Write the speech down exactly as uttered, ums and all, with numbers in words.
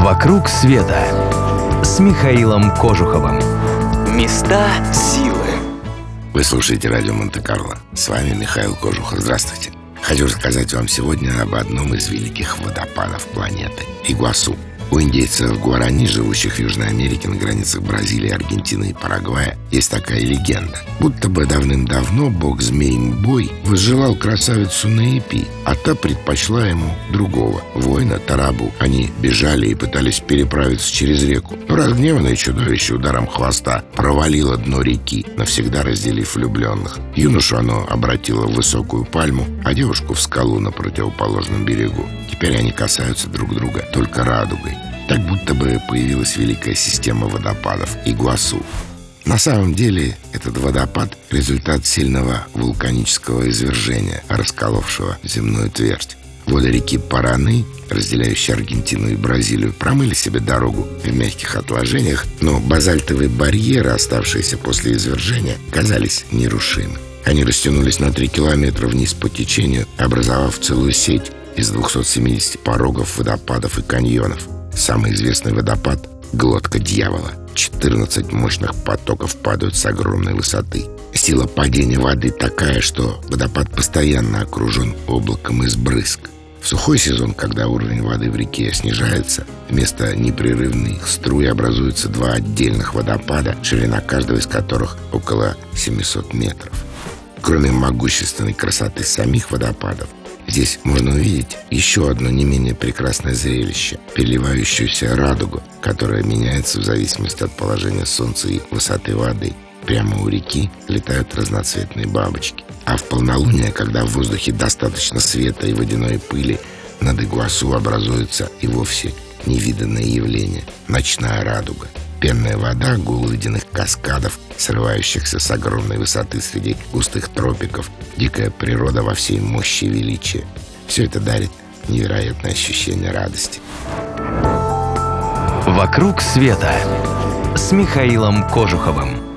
«Вокруг света» с Михаилом Кожуховым. Места силы. Вы слушаете радио Монте-Карло. С вами Михаил Кожухов. Здравствуйте. Хочу рассказать вам сегодня об одном из великих водопадов планеты – Игуасу. У индейцев Гуарани, живущих в Южной Америке на границах Бразилии, Аргентины и Парагвая, есть такая легенда. Будто бы давным-давно бог-змей Мбой возжелал красавицу Наипи, а та предпочла ему другого, воина Тарабу. Они бежали и пытались переправиться через реку, но разгневанное чудовище ударом хвоста провалило дно реки, навсегда разделив влюбленных. Юношу оно обратило в высокую пальму, а девушку в скалу на противоположном берегу. Теперь они касаются друг друга только радугой. Так будто бы появилась великая система водопадов Игуасу. На самом деле этот водопад – результат сильного вулканического извержения, расколовшего земную твердь. Воды реки Параны, разделяющие Аргентину и Бразилию, промыли себе дорогу в мягких отложениях, но базальтовые барьеры, оставшиеся после извержения, казались нерушимы. Они растянулись на три километра вниз по течению, образовав целую сеть из двухсот семидесяти порогов, водопадов и каньонов. Самый известный водопад – Глотка Дьявола. четырнадцать мощных потоков падают с огромной высоты. Сила падения воды такая, что водопад постоянно окружен облаком из брызг. В сухой сезон, когда уровень воды в реке снижается, вместо непрерывных струй образуются два отдельных водопада, ширина каждого из которых около семисот метров. Кроме могущественной красоты самих водопадов, здесь можно увидеть еще одно не менее прекрасное зрелище – переливающуюся радугу, которая меняется в зависимости от положения солнца и высоты воды. Прямо у реки летают разноцветные бабочки. А в полнолуние, когда в воздухе достаточно света и водяной пыли, над Игуасу образуется и вовсе невиданное явление – ночная радуга. Пенная вода, гул ледяных каскадов, срывающихся с огромной высоты среди густых тропиков, дикая природа во всей мощи и величии. Все это дарит невероятное ощущение радости. «Вокруг света» с Михаилом Кожуховым.